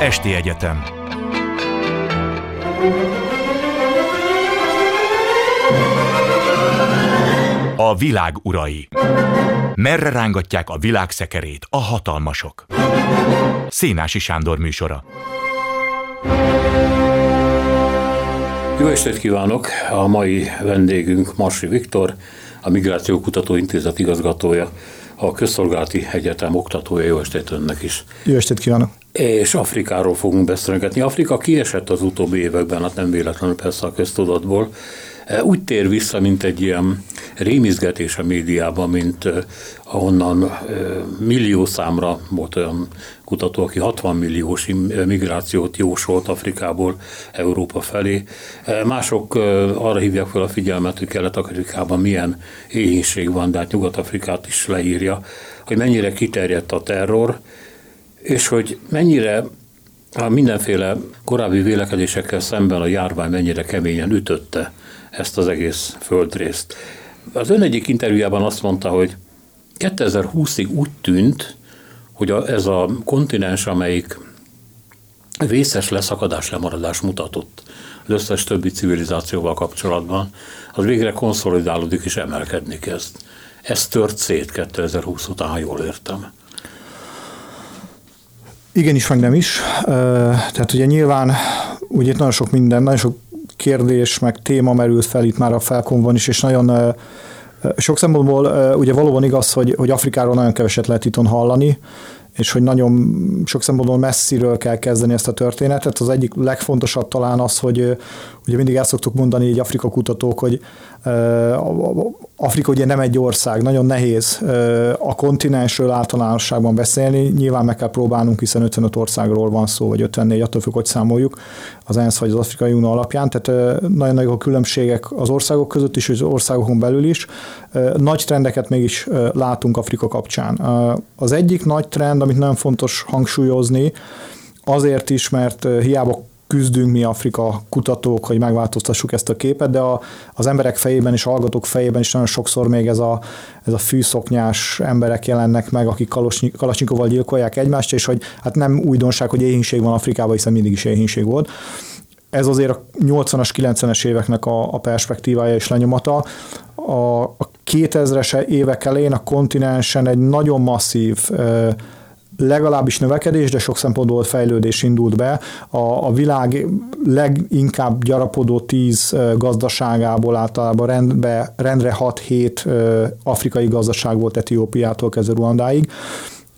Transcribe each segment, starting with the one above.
Esti Egyetem. A világ urai. Merre rángatják a világ szekerét a hatalmasok? Szénási Sándor műsora. Jó estét kívánok! A mai vendégünk Marsai Viktor, a Migrációkutató Intézet igazgatója, a Közszolgálati Egyetem oktatója. Jó estét önnek is! Jó estét kívánok! És Afrikáról fogunk beszélgetni. Afrika kiesett az utóbbi években, hát nem véletlenül persze a köztudatból. Úgy tér vissza, mint egy ilyen rémizgetés a médiában, mint ahonnan millió számra volt olyan kutató, aki 60 milliós migrációt jósolt Afrikából Európa felé. Mások arra hívják fel a figyelmet, hogy Kelet-Afrikában milyen éhínség van, de hát Nyugat-Afrikát is leírja, hogy mennyire kiterjedt a terror, és hogy mennyire a mindenféle korábbi vélekedésekkel szemben a járvány mennyire keményen ütötte ezt az egész földrészt. Az ön egyik interjújában azt mondta, hogy 2020-ig úgy tűnt, hogy ez a kontinens, amelyik vészes lemaradás mutatott az összes többi civilizációval kapcsolatban, az végre konszolidálódik és emelkedni kezd. Ez tört szét 2020 után, ha jól értem. Igenis, vagy nem is. Tehát ugye nyilván ugye itt nagyon sok minden, nagyon sok kérdés, meg téma merült fel itt már a Felkonban is, és nagyon sok szempontból ugye valóban igaz, hogy Afrikáról nagyon keveset lehet itthon hallani, és hogy nagyon sok szempontból messziről kell kezdeni ezt a történetet. Az egyik legfontosabb talán az, hogy ugye mindig el szoktuk mondani így Afrika kutatók, hogy Afrika ugye nem egy ország, nagyon nehéz a kontinensről általánosságban beszélni, nyilván meg kell próbálnunk, hiszen 55 országról van szó, vagy 54, attól függ, hogy számoljuk az ENSZ vagy az Afrikai Unió alapján, tehát nagyon nagy a különbségek az országok között is, és az országokon belül is. Nagy trendeket mégis látunk Afrika kapcsán. Az egyik nagy trend, amit nagyon fontos hangsúlyozni, azért is, mert hiába küzdünk mi Afrika kutatók, hogy megváltoztassuk ezt a képet, de az emberek fejében és a hallgatók fejében is nagyon sokszor még ez a fűszoknyás emberek jelennek meg, akik kalasnyikoval gyilkolják egymást, és hogy hát nem újdonság, hogy éhínség van Afrikában, hiszen mindig is éhínség volt. Ez azért a 80-as, 90-es éveknek a perspektívája és lenyomata. A 2000-es évek elején a kontinensen egy nagyon masszív, legalábbis növekedés, de sok szempontból fejlődés indult be. A világ leginkább gyarapodó 10 gazdaságából általában rendre 6-7 afrikai gazdaság volt Etiópiától kezdve Ruandáig,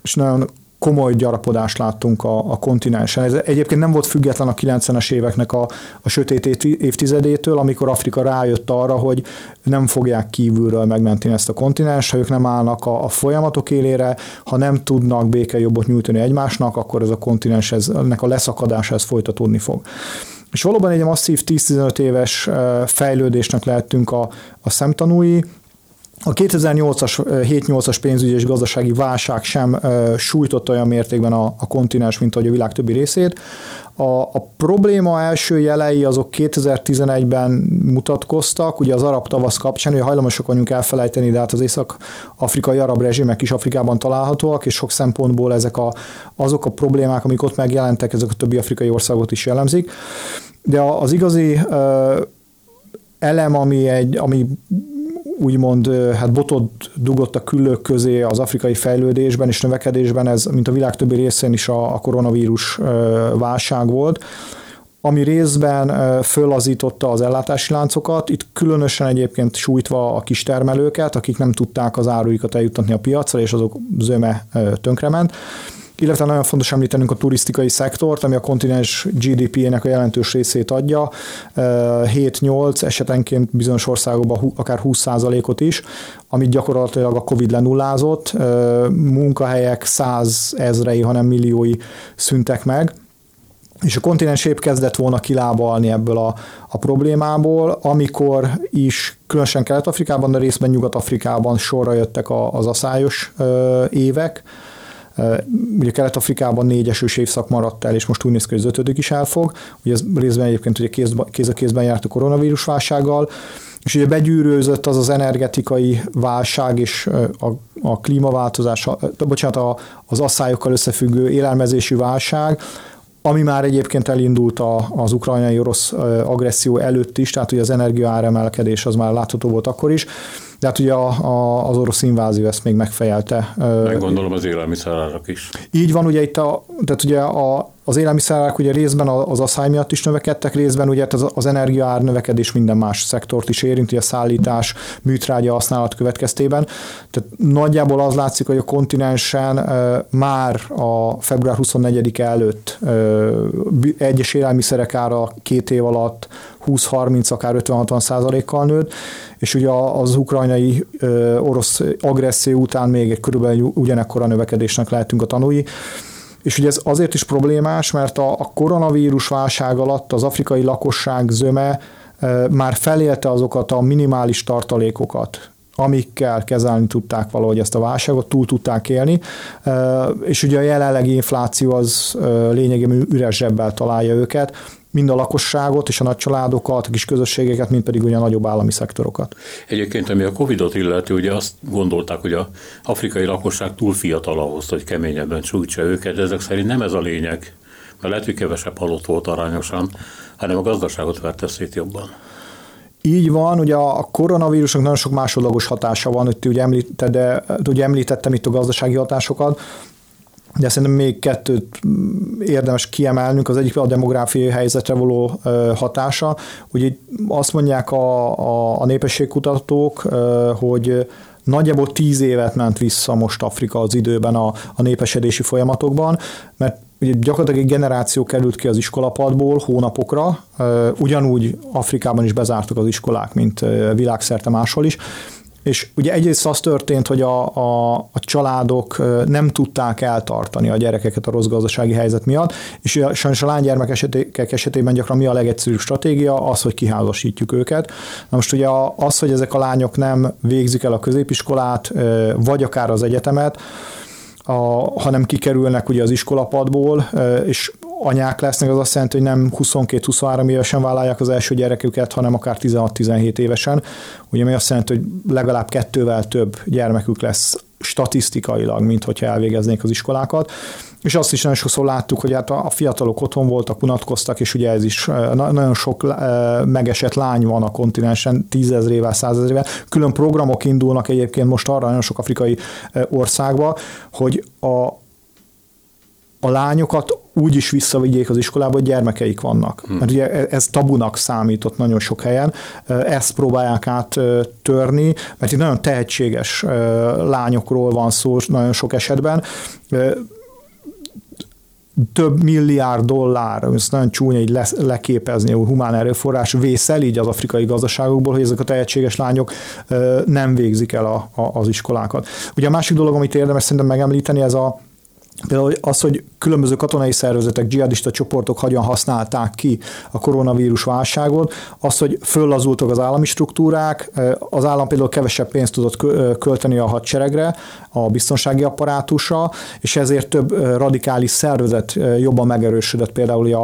és nagyon komoly gyarapodást láttunk a kontinensen. Ez egyébként nem volt független a 90-es éveknek a sötét évtizedétől, amikor Afrika rájött arra, hogy nem fogják kívülről megmenteni ezt a kontinens, ha ők nem állnak a folyamatok élére, ha nem tudnak békejobbot nyújtani egymásnak, akkor ez a kontinens, ennek a leszakadása ez folytatódni fog. És valóban egy masszív 10-15 éves fejlődésnek lehettünk a szemtanúi. A 2008-as, 7-8-as pénzügyi és gazdasági válság sem sújtotta olyan mértékben a kontinens, mint ahogy a világ többi részét. A probléma első jelei azok 2011-ben mutatkoztak, ugye az arab tavasz kapcsán, hogy hajlamosak vagyunk elfelejteni, de hát az észak-afrikai arab rezsimek is Afrikában találhatóak, és sok szempontból azok a problémák, amik ott megjelentek, ezek a többi afrikai országot is jellemzik. De az igazi elem, ami úgymond hát botot dugott a küllők közé az afrikai fejlődésben és növekedésben, ez, mint a világ többi részén is a koronavírus válság volt, ami részben föllazította az ellátási láncokat, itt különösen egyébként sújtva a kistermelőket, akik nem tudták az áruikat eljuttatni a piacra, és azok zöme tönkrement. Illetve nagyon fontos említenünk a turisztikai szektort, ami a kontinens GDP-nek a jelentős részét adja, 7-8, esetenként bizonyos országokban akár 20%-ot is, amit gyakorlatilag a Covid lenullázott, munkahelyek százezrei, hanem milliói szűntek meg, és a kontinens épp kezdett volna kilábalni ebből a problémából, amikor is különösen Kelet-Afrikában, de részben Nyugat-Afrikában sorra jöttek az aszályos évek. Ugye Kelet-Afrikában 4 esős évszak maradt el, és most úgy néz ki, hogy az 5. is elfog. Ugye ez részben egyébként ugye kéz a kézben járt a koronavírus válsággal, és ugye begyűrőzött az energetikai válság és a klímaváltozás, az asszályokkal összefüggő élelmezési válság, ami már egyébként elindult az ukrajnai-orosz agresszió előtt is, tehát ugye az energiaáremelkedés az már látható volt akkor is, de hát ugye az orosz invázió ezt még megfejelte. Meggondolom az élelmiszerárak is. Így van, ugye itt tehát ugye az élelmiszerárak ugye részben az asszály miatt is növekedtek, részben ugye az energiaár növekedés minden más szektort is érint, ugye szállítás, műtrágya használat következtében. Tehát nagyjából az látszik, hogy a kontinensen már a február 24-e előtt egyes élelmiszerek ára 2 év alatt 20-30, akár 50-60%-kal nőtt, és ugye az ukrajnai orosz agresszió után még egy körülbelül ugyanekkora növekedésnek lehetünk a tanúi. És ugye ez azért is problémás, mert a koronavírus válság alatt az afrikai lakosság zöme már felélte azokat a minimális tartalékokat, amikkel kezelni tudták valahogy ezt a válságot, túl tudták élni, és ugye a jelenlegi infláció az lényegében üres zsebbel találja őket, mind a lakosságot és a nagy családokat, a kis közösségeket, mind pedig ugye a nagyobb állami szektorokat. Egyébként, ami a Covid-ot illeti, ugye azt gondolták, hogy az afrikai lakosság túl fiatal ahhoz, hogy keményebben sújtsa őket, de ezek szerint nem ez a lényeg, mert lehet, hogy kevesebb halott volt arányosan, hanem a gazdaságot verte szét jobban. Így van, ugye a koronavírusnak nagyon sok másodlagos hatása van, hogy ugye említettem itt a gazdasági hatásokat, de szerintem még kettőt érdemes kiemelnünk, az egyik a demográfiai helyzetre való hatása. Ugye azt mondják a népességkutatók, hogy nagyjából 10 évet ment vissza most Afrika az időben a népesedési folyamatokban, mert ugye gyakorlatilag egy generáció került ki az iskolapadból hónapokra, ugyanúgy Afrikában is bezártak az iskolák, mint világszerte máshol is. És ugye egyrészt az történt, hogy a családok nem tudták eltartani a gyerekeket a rossz gazdasági helyzet miatt, és sajnos a lánygyermek esetében gyakran mi a legegyszerűbb stratégia? Az, hogy kiházasítjuk őket. Na most ugye az, hogy ezek a lányok nem végzik el a középiskolát, vagy akár az egyetemet, hanem kikerülnek ugye az iskolapadból, és anyák lesznek, az azt jelenti, hogy nem 22-23 évesen vállalják az első gyereküket, hanem akár 16-17 évesen. Ugye mi azt jelenti, hogy legalább 2-vel több gyermekük lesz statisztikailag, mint hogyha elvégeznék az iskolákat. És azt is nagyon sokszor láttuk, hogy hát a fiatalok otthon voltak, unatkoztak, és ugye ez is nagyon sok megesett lány van a kontinensen, 10 000-ével, 100 000-ével. Külön programok indulnak egyébként most arra nagyon sok afrikai országba, hogy a lányokat úgy is visszavigyék az iskolába, hogy gyermekeik vannak. Mert ugye ez tabunak számított nagyon sok helyen. Ezt próbálják áttörni, mert itt nagyon tehetséges lányokról van szó nagyon sok esetben. Több milliárd dollár, ezt nagyon csúnya így leképezni, hogy humán erőforrás vészel így az afrikai gazdaságokból, hogy ezek a tehetséges lányok nem végzik el az iskolákat. Ugye a másik dolog, amit érdemes szerintem megemlíteni, ez például az, hogy különböző katonai szervezetek, dzsihadista csoportok hogyan használták ki a koronavírus válságot, az, hogy föllazultak az állami struktúrák, az állam például kevesebb pénzt tudott költeni a hadseregre, a biztonsági apparátusra, és ezért több radikális szervezet jobban megerősödött, például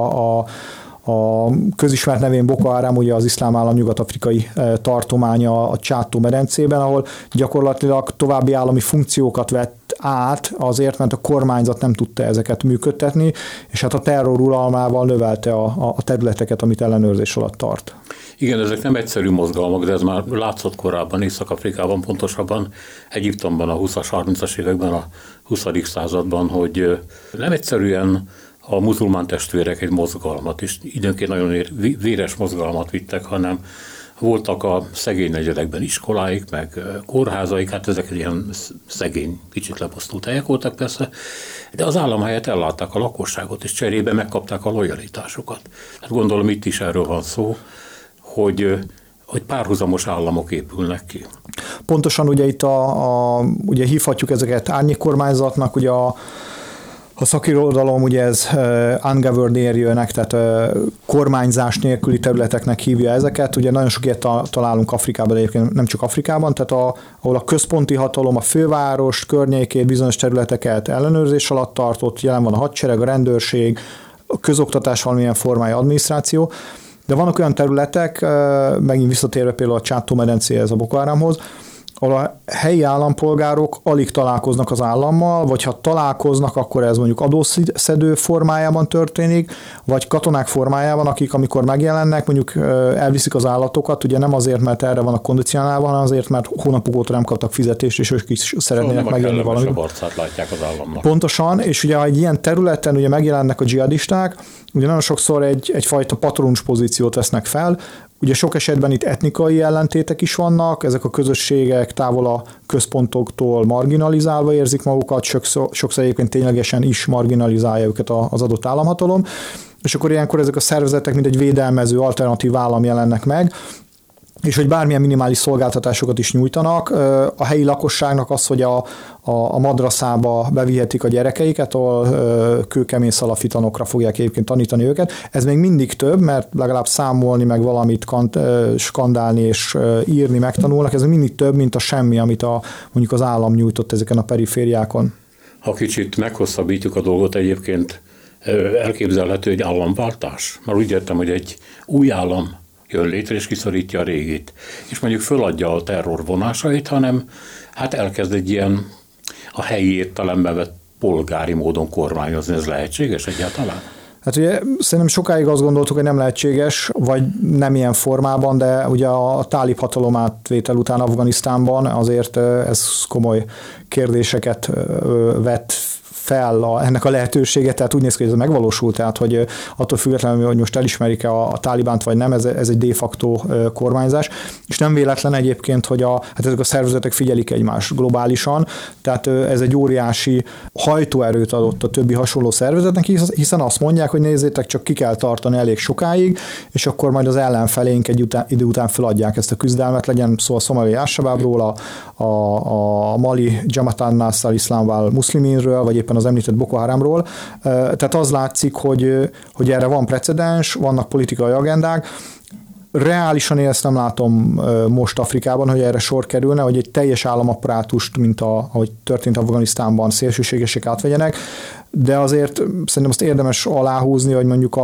a közismert nevén Boko Haram, ugye az Iszlámállam nyugat-afrikai tartománya a Csád-medencében, ahol gyakorlatilag további állami funkciókat vett át azért, mert a kormányzat nem tudta ezeket működtetni, és hát a terror uralmával növelte a területeket, amit ellenőrzés alatt tart. Igen, ezek nem egyszerű mozgalmak, de ez már látszott korábban, Észak-Afrikában, pontosabban Egyiptomban a 20-as, 30-as években, a 20. században, hogy nem egyszerűen a muzulmán testvérek egy mozgalmat, és időnként nagyon véres mozgalmat vittek, hanem voltak a szegény negyedekben iskoláik, meg kórházaik, hát ezek ilyen szegény, kicsit lepusztult helyek voltak persze, de az állam helyett ellátták a lakosságot, és cserébe megkapták a lojalitásokat. Hát gondolom itt is erről van szó, hogy párhuzamos államok épülnek ki. Pontosan ugye itt ugye hívhatjuk ezeket árnyékkormányzatnak, ugye a szakirodalom ugye ez ungoverned area-nek, tehát kormányzás nélküli területeknek hívja ezeket. Ugye nagyon sok ilyet találunk Afrikában, de egyébként nem csak Afrikában, tehát ahol a központi hatalom a főváros környékét, bizonyos területeket ellenőrzés alatt tartott, jelen van a hadsereg, a rendőrség, a közoktatás valamilyen formája, adminisztráció. De vannak olyan területek, megint visszatérve például a Csád-medencéhez, a Boko Haramhoz, ahol a helyi állampolgárok alig találkoznak az állammal, vagy ha találkoznak, akkor ez mondjuk adószedő formájában történik, vagy katonák formájában, akik amikor megjelennek, mondjuk elviszik az állatokat, ugye nem azért, mert erre van a kondicionálva, hanem azért, mert hónapok óta nem kaptak fizetést, és ők is szeretnének megjelenni valamit. Soha nem a kellemesebb arcát látják az államnak. Pontosan, és ugye egy ilyen területen ugye megjelennek a dzsihadisták, ugye nagyon sokszor egyfajta patronus pozíciót vesznek fel. Ugye sok esetben itt etnikai ellentétek is vannak, ezek a közösségek távol a központoktól marginalizálva érzik magukat, sokszor egyébként ténylegesen is marginalizálja őket az adott államhatalom, és akkor ilyenkor ezek a szervezetek mint egy védelmező alternatív állam jelennek meg, és hogy bármilyen minimális szolgáltatásokat is nyújtanak. A helyi lakosságnak az, hogy a madraszába bevihetik a gyerekeiket, ahol kőkemény szalafitanokra fogják egyébként tanítani őket. Ez még mindig több, mert legalább számolni, meg valamit skandálni és írni megtanulnak. Ez mindig több, mint a semmi, amit mondjuk az állam nyújtott ezeken a perifériákon. Ha kicsit meghosszabbítjuk a dolgot, egyébként elképzelhető egy államváltás. Már úgy értem, hogy egy új állam jön létre, és kiszorítja a régit. És mondjuk föladja a terror vonásait, hanem hát elkezd egy ilyen a helyi értelemben vett polgári módon kormányozni. Ez lehetséges egyáltalán? Hát ugye szerintem sokáig azt gondoltuk, hogy nem lehetséges, vagy nem ilyen formában, de ugye a tálib hatalom átvétel után Afganisztánban azért ez komoly kérdéseket vett fel ennek a lehetősége, tehát úgy néz ki, hogy ez megvalósult, tehát hogy attól függetlenül, hogy most elismerik-e a tálibánt vagy nem, ez egy de facto kormányzás, és nem véletlen egyébként, hogy ezek a szervezetek figyelik egymást globálisan, tehát ez egy óriási hajtóerőt adott a többi hasonló szervezetnek, hiszen azt mondják, hogy nézzétek, csak ki kell tartani elég sokáig, és akkor majd az ellenfelénk egy idő után feladják ezt a küzdelmet, legyen szó a szomáliai al-Shabaabról, a mali Jama'at al-Iszlámállam muszliminről, vagy éppen az említett Boko Haramról. Tehát az látszik, hogy erre van precedens, vannak politikai agendák. Reálisan én ezt nem látom most Afrikában, hogy erre sor kerülne, hogy egy teljes államapparátust, mint ahogy történt Afganisztánban, szélsőségesek átvegyenek, de azért szerintem azt érdemes aláhúzni, hogy mondjuk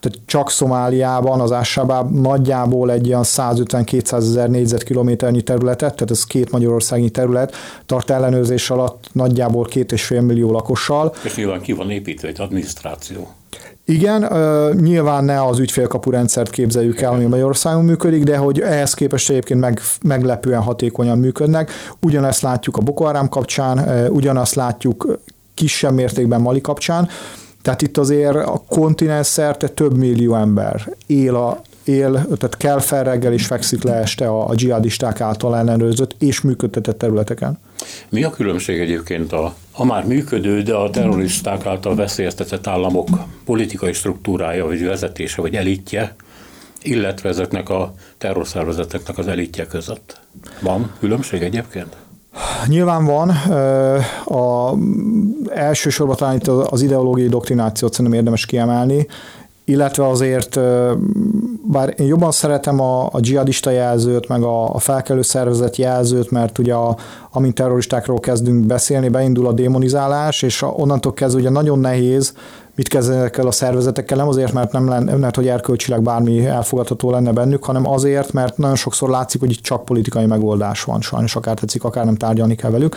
tehát csak Szomáliában az al-Shabaab nagyjából egy ilyen 150-200 ezer négyzetkilométernyi területet, tehát ez két magyarországi terület, tart ellenőrzés alatt nagyjából 2,5 millió lakossal. És nyilván ki van építve egy adminisztráció. Igen, nyilván ne az ügyfélkapu rendszert képzeljük el, ami Magyarországon működik, de hogy ehhez képest egyébként meglepően hatékonyan működnek. Ugyanezt látjuk a Boko Haram kapcsán, ugyanezt látjuk kisebb mértékben Mali kapcsán. Tehát itt azért a kontinens szerte több millió ember él, tehát kell fel reggel és fekszik le este a dzsihadisták által ellenőrzött és működtetett területeken. Mi a különbség egyébként a már működő, de a terroristák által veszélyeztetett államok politikai struktúrája, vagy vezetése, vagy elitje, illetve ezeknek a terrorszervezeteknek az elitje között? Van különbség egyébként? Nyilván van. Elsősorban talán itt az ideológiai doktrinációt szerintem érdemes kiemelni, illetve azért, bár én jobban szeretem a dzsihadista jelzőt, meg a felkelő szervezet jelzőt, mert ugye amint terroristákról kezdünk beszélni, beindul a démonizálás, és onnantól kezdve ugye nagyon nehéz mit kezdenek el a szervezetekkel, nem azért, mert nem lehet, hogy erkölcsileg bármi elfogadható lenne bennük, hanem azért, mert nagyon sokszor látszik, hogy itt csak politikai megoldás van, sajnos akár tetszik, akár nem, tárgyalni kell velük.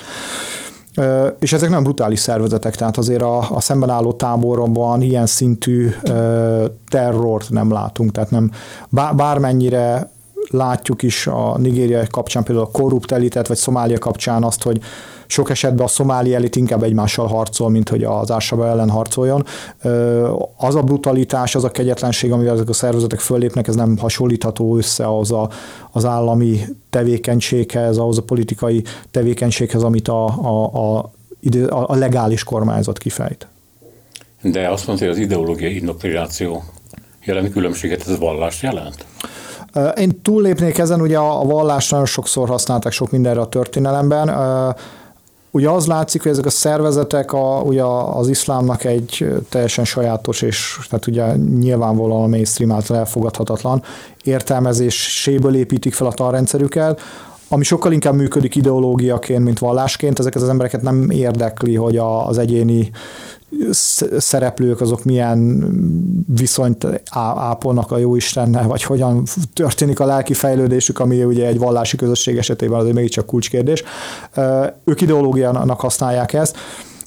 És ezek nem brutális szervezetek, tehát azért a szemben álló táborban ilyen szintű terrort nem látunk, tehát nem bármennyire látjuk is a Nigéria kapcsán például a korrupt elitet, vagy Szomália kapcsán azt, hogy sok esetben a szomáli elit inkább egymással harcol, mint hogy az al-Shabaab ellen harcoljon. Az a brutalitás, az a kegyetlenség, amivel ezek a szervezetek föllépnek, ez nem hasonlítható össze az állami tevékenységhez, ahhoz a politikai tevékenységhez, amit a legális kormányzat kifejt. De azt mondta, hogy az ideológiai indoktrináció jelent különbséget, ez vallást jelent? Én túllépnék ezen, ugye a vallást nagyon sokszor használták sok mindenre a történelemben. Ugye az látszik, hogy ezek a szervezetek ugye az iszlámnak egy teljesen sajátos, és tehát ugye nyilvánvalóan a mainstream által elfogadhatatlan értelmezéséből építik fel a tanrendszerükkel, ami sokkal inkább működik ideológiaként, mint vallásként. Ezeket az embereket nem érdekli, hogy az egyéni szereplők azok milyen viszonyt ápolnak a Jóistennel, vagy hogyan történik a lelki fejlődésük, ami ugye egy vallási közösség esetében azért mégiscsak kulcskérdés. Ők ideológiának használják ezt.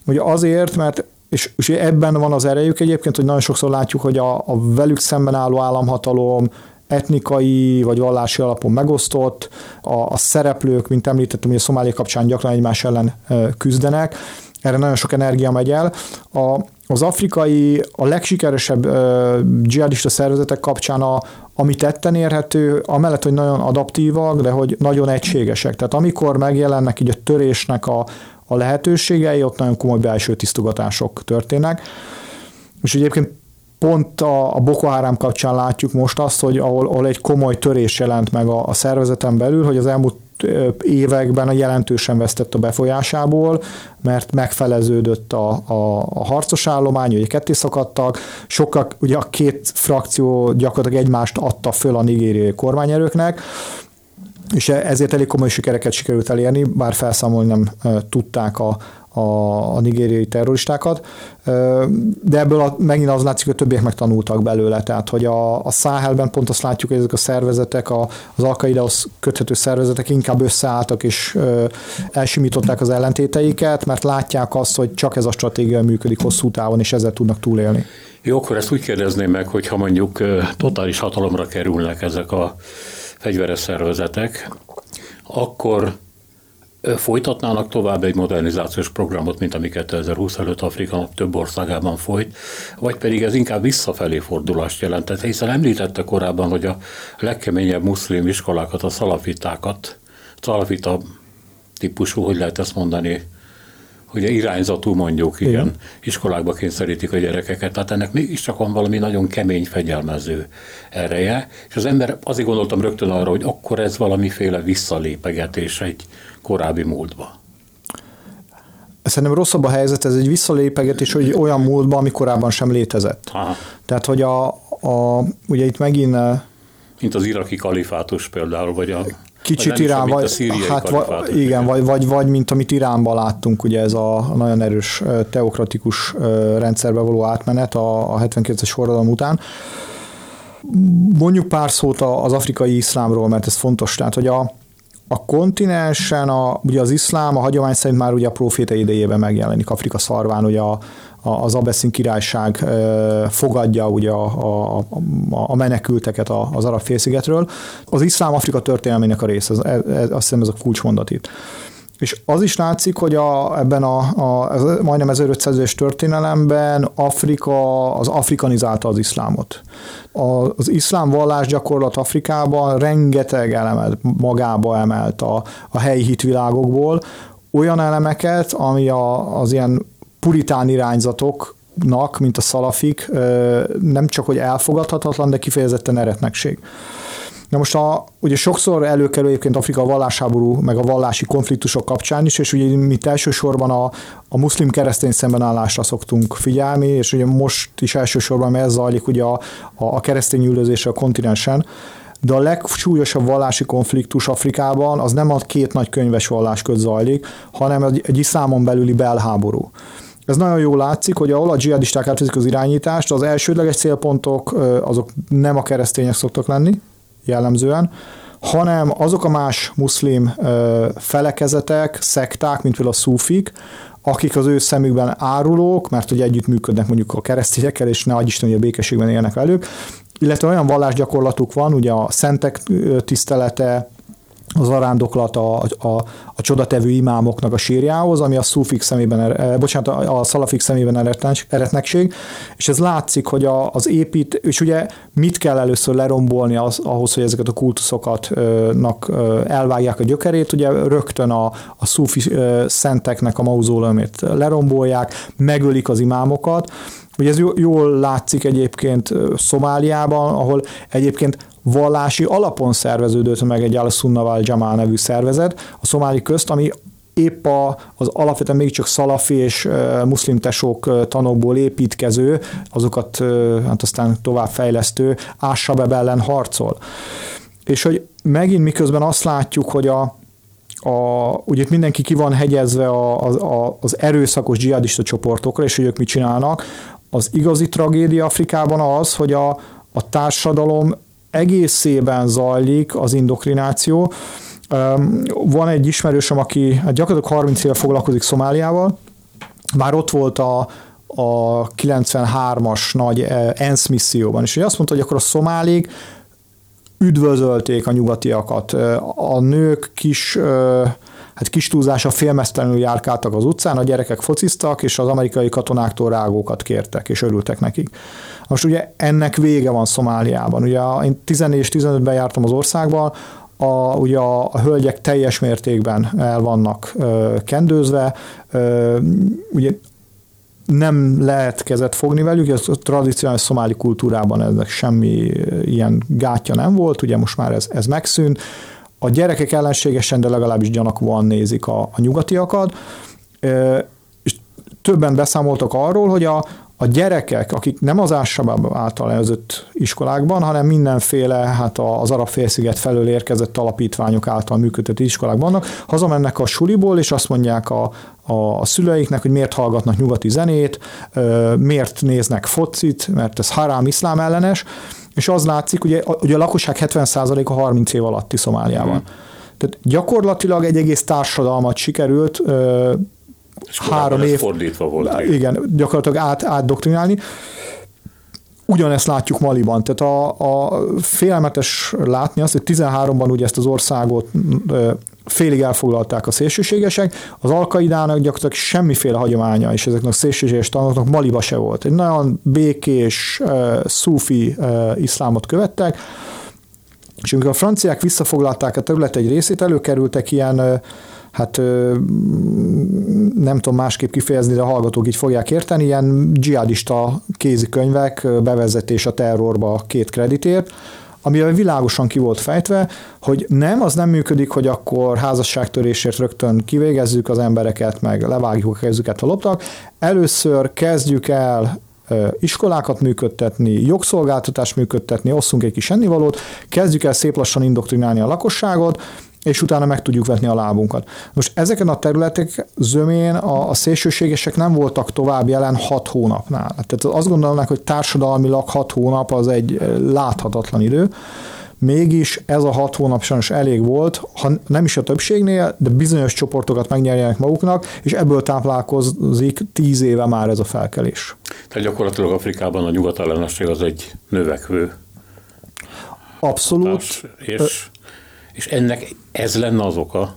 Ugye azért, mert és ebben van az erejük egyébként, hogy nagyon sokszor látjuk, hogy a velük szemben álló államhatalom etnikai vagy vallási alapon megosztott, a szereplők, mint említettem, hogy a szomáli kapcsán gyakran egymás ellen küzdenek, erre nagyon sok energia megy el. Az afrikai, a legsikeresebb dzsihadista szervezetek kapcsán, ami tetten érhető, amellett, hogy nagyon adaptívak, de hogy nagyon egységesek. Tehát amikor megjelennek így a törésnek a lehetőségei, ott nagyon komoly belső tisztogatások történnek. És egyébként pont a Boko Haram kapcsán látjuk most azt, hogy ahol egy komoly törés jelent meg a szervezeten belül, hogy az elmúlt években jelentősen vesztett a befolyásából, mert megfeleződött a harcos állomány, ugye ketté szakadtak, sokak, ugye a két frakció gyakorlatilag egymást adta föl a nigériai kormányerőknek, és ezért elég komoly sikereket sikerült elérni, bár felszámolni nem tudták a nigériai terroristákat, de ebből megint az látszik, hogy többiek megtanultak belőle, tehát hogy a Száhelben pont azt látjuk, hogy ezek a szervezetek, az Al-Qaidához köthető szervezetek inkább összeálltak és elsimították az ellentéteiket, mert látják azt, hogy csak ez a stratégia működik hosszú távon, és ezzel tudnak túlélni. Jó, akkor ezt úgy kérdezném meg, hogyha mondjuk totális hatalomra kerülnek ezek a fegyveres szervezetek, akkor folytatnának tovább egy modernizációs programot, mint ami 2020 előtt Afrikának több országában folyt, vagy pedig ez inkább visszafelé fordulást jelentett, hiszen említette korábban, hogy a legkeményebb muszlim iskolákat, a szalafitákat, szalafita típusú, hogy lehet ezt mondani, hogy irányzatú mondjuk, igen, iskolákba kényszerítik a gyerekeket, tehát ennek mégiscsak van valami nagyon kemény fegyelmező ereje, és az ember, azért gondoltam rögtön arra, hogy akkor ez valamiféle visszalépegetés egy korábbi múltba. Szerintem rosszabb a helyzet, ez egy visszalépegetés, hogy olyan múltba, ami korábban sem létezett. Aha. Tehát, hogy ugye itt megint... Mint az iraki kalifátus például, vagy a... Kicsit Irán, vagy mint amit Iránban láttunk, ugye ez a nagyon erős teokratikus rendszerbe való átmenet a 79-es forradalom után. Mondjuk pár szót az afrikai iszlámról, mert ez fontos. Tehát, hogy a kontinensen ugye az iszlám a hagyomány szerint már ugye a próféta idejében megjelenik Afrika szarván, ugye az abeszin királyság fogadja ugye a menekülteket az arab félszigetről. Az iszlám Afrika történelmének a része, azt hiszem ez a kulcsmondat itt. És az is látszik, hogy ebben majdnem 1500-es történelemben Afrika az afrikanizálta az iszlámot. Az iszlám vallás gyakorlat Afrikában rengeteg elemet magába emelt a helyi hitvilágokból, olyan elemeket, ami az ilyen puritán irányzatoknak, mint a szalafik, nem csak hogy elfogadhatatlan, de kifejezetten eretnekség. Na most ugye sokszor előkerül egyébként Afrika a vallásháború, meg a vallási konfliktusok kapcsán is, és ugye mi elsősorban a muszlim-keresztény szembenállásra szoktunk figyelni, és ugye most is elsősorban ez zajlik ugye a keresztény üldözésre a kontinensen, de a legsúlyosabb vallási konfliktus Afrikában az nem a két nagy könyves vallás között zajlik, hanem egy iszlámon belüli belháború. Ez nagyon jól látszik, hogy ahol a dzsihadisták átvezik az irányítást, az elsődleges célpontok azok nem a keresztények szoktak lenni, jellemzően, hanem azok a más muszlim felekezetek, szekták, mint például a szúfik, akik az ő szemükben árulók, mert ugye együttműködnek mondjuk a keresztényekkel, és ne adj Isten, hogy a békességben élnek velük, illetve olyan vallásgyakorlatuk van, ugye a szentek tisztelete, az arándoklat a csodatevő imámoknak a sírjához, ami a szúfik szemében, a szalafik szemében eretnekség, és ez látszik, hogy és ugye mit kell először lerombolni ahhoz, hogy ezeket a kultuszokatnak elvágják a gyökerét, ugye rögtön a szúfi szenteknek a mauzóleumét lerombolják, megölik az imámokat, ugye ez jól látszik egyébként Szomáliában, ahol egyébként vallási alapon szerveződött meg egy al-Sunna wal Jamaa nevű szervezet a szomáli közt, ami épp az alapvetően mégiscsak szalafi és muszlim tesók tanokból építkező, azokat hát aztán továbbfejlesztő al-Shabaab ellen harcol. És hogy megint miközben azt látjuk, hogy ugye mindenki ki van hegyezve az erőszakos dzsihadista csoportokra, és hogy ők mit csinálnak. Az igazi tragédia Afrikában az, hogy a társadalom egészében zajlik az indoktrináció. Van egy ismerősöm, aki gyakorlatilag 30 éve foglalkozik Szomáliával, már ott volt a 93-as nagy ENSZ misszióban, és azt mondta, hogy akkor a szomálik üdvözölték a nyugatiakat. A nők kis túlzása félmeztelenül járkáltak az utcán, a gyerekek fociztak, és az amerikai katonáktól rágókat kértek, és örültek nekik. Most ugye ennek vége van Szomáliában. Ugye én 14 és 15-ben jártam az országban, ugye a hölgyek teljes mértékben el vannak kendőzve, ugye nem lehetkezett fogni velük, a tradicionális szomáli kultúrában ennek semmi ilyen gátja nem volt, ugye most már ez megszűnt. A gyerekek ellenségesen, de legalábbis gyanakúan nézik a nyugatiakat, és többen beszámoltak arról, hogy a gyerekek, akik nem az al-Shabaab által ellenőrzött iskolákban, hanem mindenféle, az arab félsziget felől érkezett alapítványok által működtetett iskolákban vannak, hazamennek a suliból, és azt mondják a szüleiknek, hogy miért hallgatnak nyugati zenét, miért néznek focit, mert ez harám, iszlám ellenes, és az látszik, hogy a lakosság 70%-a 30 év alatti Szomáliában. Mm. Tehát gyakorlatilag egy egész társadalmat sikerült három év fordítva volt. Igen, gyakorlatilag átdoktrinálni. Ugyanezt látjuk Maliban. Tehát a félelmetes látni azt, hogy 13-ban ugye ezt az országot félig elfoglalták a szélsőségesek, az Al-Qaidának gyakorlatilag semmiféle hagyománya, és ezeknek a szélsőséges tanoknak Maliba se volt. Egy nagyon békés, szufi iszlámot követtek, és amikor a franciák visszafoglalták a terület egy részét, előkerültek ilyen, nem tudom másképp kifejezni, de a hallgatók így fogják érteni, ilyen dzsihadista kézikönyvek, bevezetés a terrorba 2 kreditért, amivel világosan ki volt fejtve, hogy az nem működik, hogy akkor házasságtörésért rögtön kivégezzük az embereket, meg levágjuk a kezüket, ha loptak. Először kezdjük el iskolákat működtetni, jogszolgáltatást működtetni, osszunk egy kis ennivalót, kezdjük el szép lassan indoktrinálni a lakosságot, és utána meg tudjuk vetni a lábunkat. Most ezeken a területek zömén a szélsőségesek nem voltak tovább jelen 6 hónapnál. Tehát azt gondolnák, hogy társadalmilag 6 hónap az egy láthatatlan idő. Mégis ez a 6 hónap sajnos elég volt, ha nem is a többségnél, de bizonyos csoportokat megnyerjenek maguknak, és ebből táplálkozik 10 éve már ez a felkelés. Tehát gyakorlatilag Afrikában a nyugatellenesség az egy növekvő. Abszolút. Hatás, és ennek ez lenne az oka,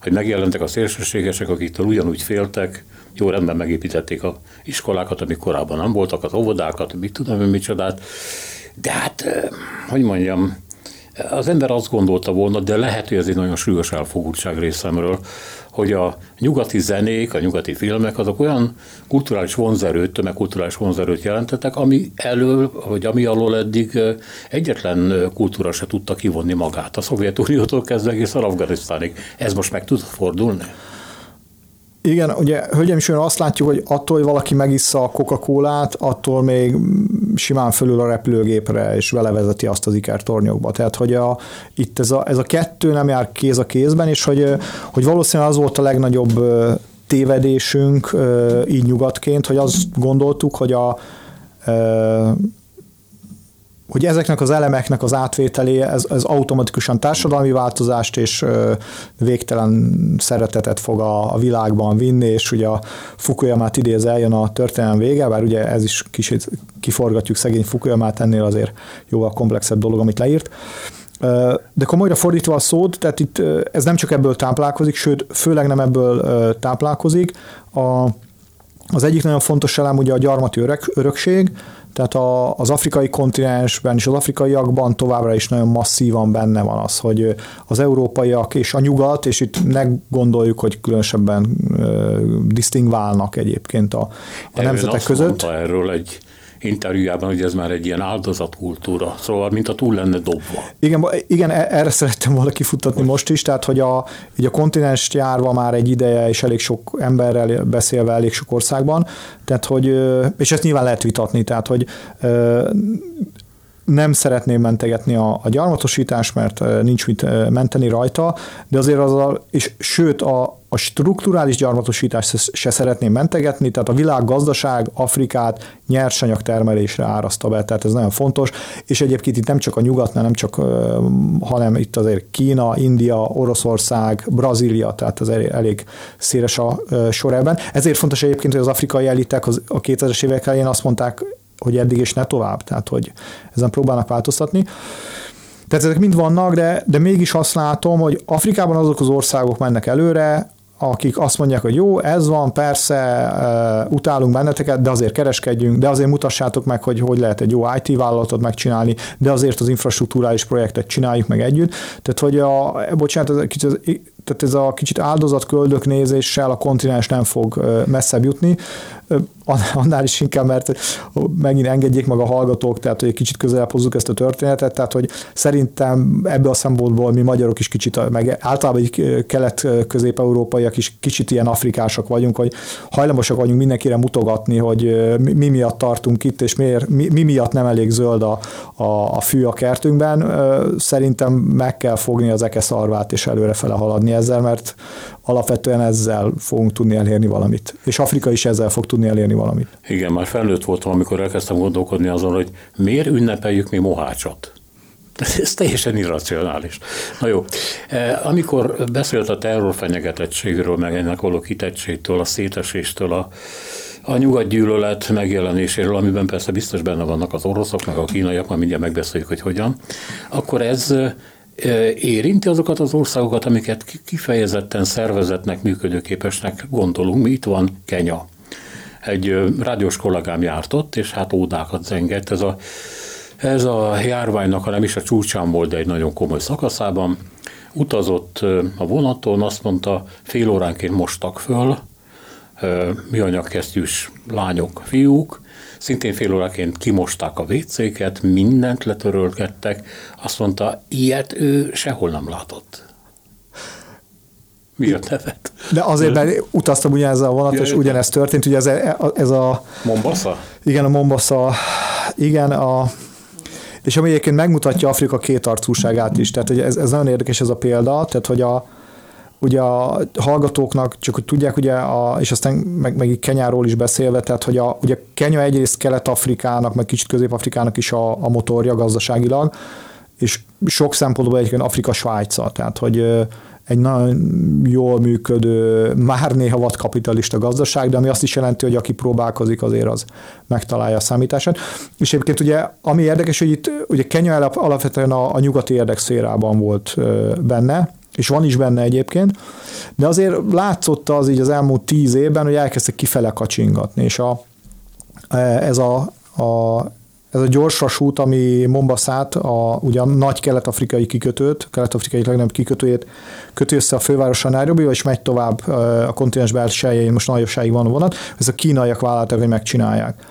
hogy megjelentek a szélsőségesek, akiktől ugyanúgy féltek, jó rendben megépítették az iskolákat, amik korábban nem voltak, az óvodákat, mit tudom én micsodát, de hogy mondjam, az ember azt gondolta volna, de lehet, hogy ez egy nagyon súlyos elfogultság részemről, hogy a nyugati zenék, a nyugati filmek azok olyan kulturális vonzerőt, tömegkulturális vonzerőt jelentettek, ami elől, vagy ami alól eddig egyetlen kultúra se tudta kivonni magát. A Szovjetuniótól kezdve egészen Afganisztánig. Ez most meg tud fordulni? Igen, ugye, hölgyeim is olyan, azt látjuk, hogy attól, hogy valaki megissza a Coca-Colát, attól még simán fölül a repülőgépre, és vele vezeti azt az ikertornyokba. Tehát, hogy itt ez a kettő nem jár kéz a kézben, és hogy valószínűleg az volt a legnagyobb tévedésünk így nyugatként, hogy azt gondoltuk, hogy hogy ezeknek az elemeknek az átvételé, ez automatikusan társadalmi változást és végtelen szeretetet fog a világban vinni, és ugye a Fukuyamát idéz, eljön a történelem vége, bár ugye ez is kicsit kiforgatjuk szegény Fukuyamát, ennél azért jóval komplexebb dolog, amit leírt. De komolyra fordítva a szót, tehát itt ez nem csak ebből táplálkozik, sőt, főleg nem ebből táplálkozik. Az egyik nagyon fontos elem ugye a gyarmati örökség, tehát az afrikai kontinensben és az afrikaiakban továbbra is nagyon masszívan benne van az, hogy az európaiak és a nyugat, és itt ne gondoljuk, hogy különösebben disztingválnak egyébként a nemzetek között. Mondta erről egy interjújában, hogy ez már egy ilyen áldozatkultúra, szóval mint a túl lenne dobva. Igen, erre szerettem volna kifuttatni most is, tehát hogy a kontinenst járva már egy ideje, és elég sok emberrel beszélve elég sok országban, tehát hogy, és ezt nyilván lehet vitatni, tehát hogy Nem szeretném mentegetni a gyarmatosítást, mert nincs mit menteni rajta, de azért és sőt a strukturális gyarmatosítást se szeretném mentegetni, tehát a világgazdaság Afrikát nyersanyagtermelésre árazta be, tehát ez nagyon fontos, és egyébként itt nem csak a nyugatnál, hanem itt azért Kína, India, Oroszország, Brazília, tehát ez elég széles a sor ebben. Ezért fontos egyébként, hogy az afrikai elitek a 2000-es évek elején azt mondták, hogy eddig és ne tovább, tehát hogy ezen próbálnak változtatni. Tehát ezek mind vannak, de mégis azt látom, hogy Afrikában azok az országok mennek előre, akik azt mondják, hogy jó, ez van, persze, utálunk benneteket, de azért kereskedjünk, de azért mutassátok meg, hogy lehet egy jó IT-vállalatot megcsinálni, de azért az infrastruktúrális projektet csináljuk meg együtt. Tehát, hogy ez a kicsit áldozatköltök nézéssel a kontinens nem fog messzebb jutni, annál is inkább, mert megint engedjék meg a hallgatók, tehát hogy egy kicsit közelebb hozzuk ezt a történetet, tehát hogy szerintem ebből a szempontból mi magyarok is kicsit, meg általában kelet-közép-európaiak is kicsit ilyen afrikásak vagyunk, hogy hajlamosak vagyunk mindenkire mutogatni, hogy mi miatt tartunk itt, és mi miatt nem elég zöld a fű a kertünkben. Szerintem meg kell fogni az ekeszarvát és előrefele haladni ezzel, mert alapvetően ezzel fogunk tudni elérni valamit. És Afrika is ezzel fog tudni elérni valamit. Igen, már felnőtt voltam, amikor elkezdtem gondolkodni azon, hogy miért ünnepeljük mi Mohácsot. Ez teljesen irracionális. Na jó, amikor beszélt a terrorfenyegetettségről, meg ennek való kitettségtől, a széteséstől, a nyugatgyűlölet megjelenéséről, amiben persze biztos benne vannak az oroszok, meg a kínaiak, majd mindjárt megbeszéljük, hogy hogyan, akkor ez érinti azokat az országokat, amiket kifejezetten szervezetnek, működőképesnek gondolunk. Mi itt van Kenya. Egy rádiós kollégám járt ott, és hát ódákat zengett. Ez a járványnak, hanem is a csúcsán volt, de egy nagyon komoly szakaszában. Utazott a vonaton, azt mondta, fél óránként mostak föl, műanyagkesztyűs lányok, fiúk, szintén fél óránként kimosták a WC-ket, mindent letörölgettek, azt mondta, ilyet ő sehol nem látott. Mi a nevet? De azért, mert utaztam ugyanezzel a vonatot, és ugyanez történt, ugye ez a... Mombasa? Igen, a Mombasa, igen, és ami egyébként megmutatja Afrika kétarcúságát is, tehát ez nagyon érdekes ez a példa, tehát hogy ugye a hallgatóknak, csak hogy tudják, ugye, és aztán meg így Kenyáról is beszélve, tehát hogy ugye Kenya egyrészt Kelet-Afrikának, meg kicsit Közép-Afrikának is a motorja gazdaságilag, és sok szempontból egyébként Afrika Svájca, tehát hogy egy nagyon jól működő, már néha vadkapitalista gazdaság, de ami azt is jelenti, hogy aki próbálkozik, azért az megtalálja a számítását. És egyébként ugye, ami érdekes, hogy itt ugye Kenya alapvetően a nyugati érdekszférában volt benne, és van is benne egyébként, de azért látszott az így az elmúlt 10 évben, hogy elkezdtek kifele kacsingatni, és ez a gyorsvasút, ami Mombaszát, ugye a nagy kelet-afrikai kikötőt, kelet-afrikai legnagyobb kikötőjét köti össze a fővárosa Nairobival, és megy tovább a kontinens belsején, most Nagyosszáig van a vonat, ez a kínaiak vállalták, hogy megcsinálják.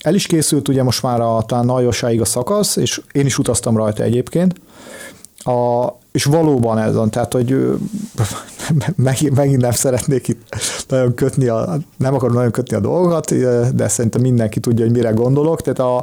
El is készült ugye most már talán Nagyosszáig a szakasz, és én is utaztam rajta egyébként, és valóban ez van, tehát, hogy megint nem szeretnék itt nagyon kötni, nem akarom nagyon kötni a dolgokat, de szerintem mindenki tudja, hogy mire gondolok, tehát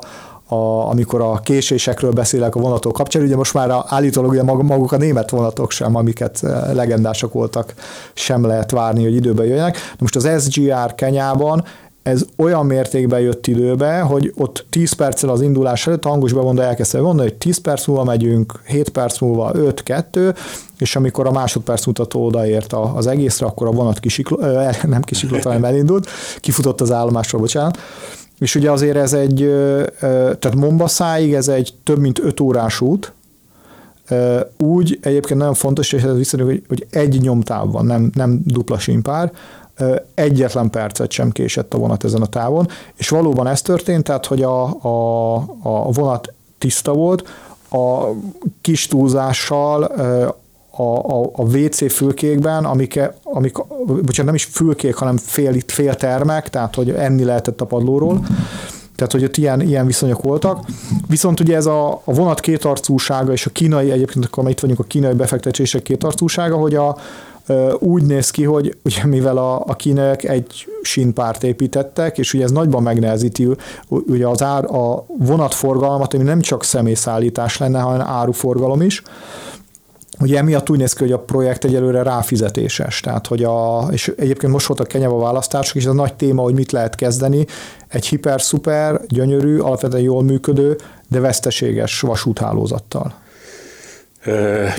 amikor a késésekről beszélek a vonatok kapcsán, ugye most már állítólag ugye maguk a német vonatok sem, amiket legendásak voltak, sem lehet várni, hogy időben jöjjenek. De most az SGR Kenyában ez olyan mértékben jött időbe, hogy ott 10 perccel az indulás előtt hangos bemondó elkezdte mondani, hogy 10 perc múlva megyünk, 7 perc múlva, 5-2, és amikor a másodperc mutató odaért az egészre, akkor a vonat nem kisiklott, hanem elindult, kifutott az állomásról, bocsánat. És ugye azért ez tehát Mombaszáig ez egy több mint 5 órás út, úgy egyébként nagyon fontos, és ez viszonylag, hogy egy nyomtáv van, nem dupla simpár, egyetlen percet sem késett a vonat ezen a távon, és valóban ez történt, tehát hogy a vonat tiszta volt, a kis túlzással a WC fülkékben, nem is fülkék, hanem fél termek, tehát hogy enni lehetett a padlóról, tehát hogy ott ilyen viszonyok voltak. Viszont ugye ez a vonat kétarcúsága, és a kínai, egyébként akkor itt vagyunk a kínai befektetések kétarcúsága, hogy úgy néz ki, hogy ugye mivel a kínaiak egy sínpárt építettek, és ugye ez nagyban megnehezíti ugye az a vonatforgalmat, ami nem csak személyszállítás lenne, hanem áruforgalom is. Ugye emiatt úgy néz ki, hogy a projekt egyelőre ráfizetéses. Tehát, hogy és egyébként most voltak Kenyában választások, és ez a nagy téma, hogy mit lehet kezdeni. Egy hiper-szuper, gyönyörű, alapvetően jól működő, de veszteséges vasúthálózattal.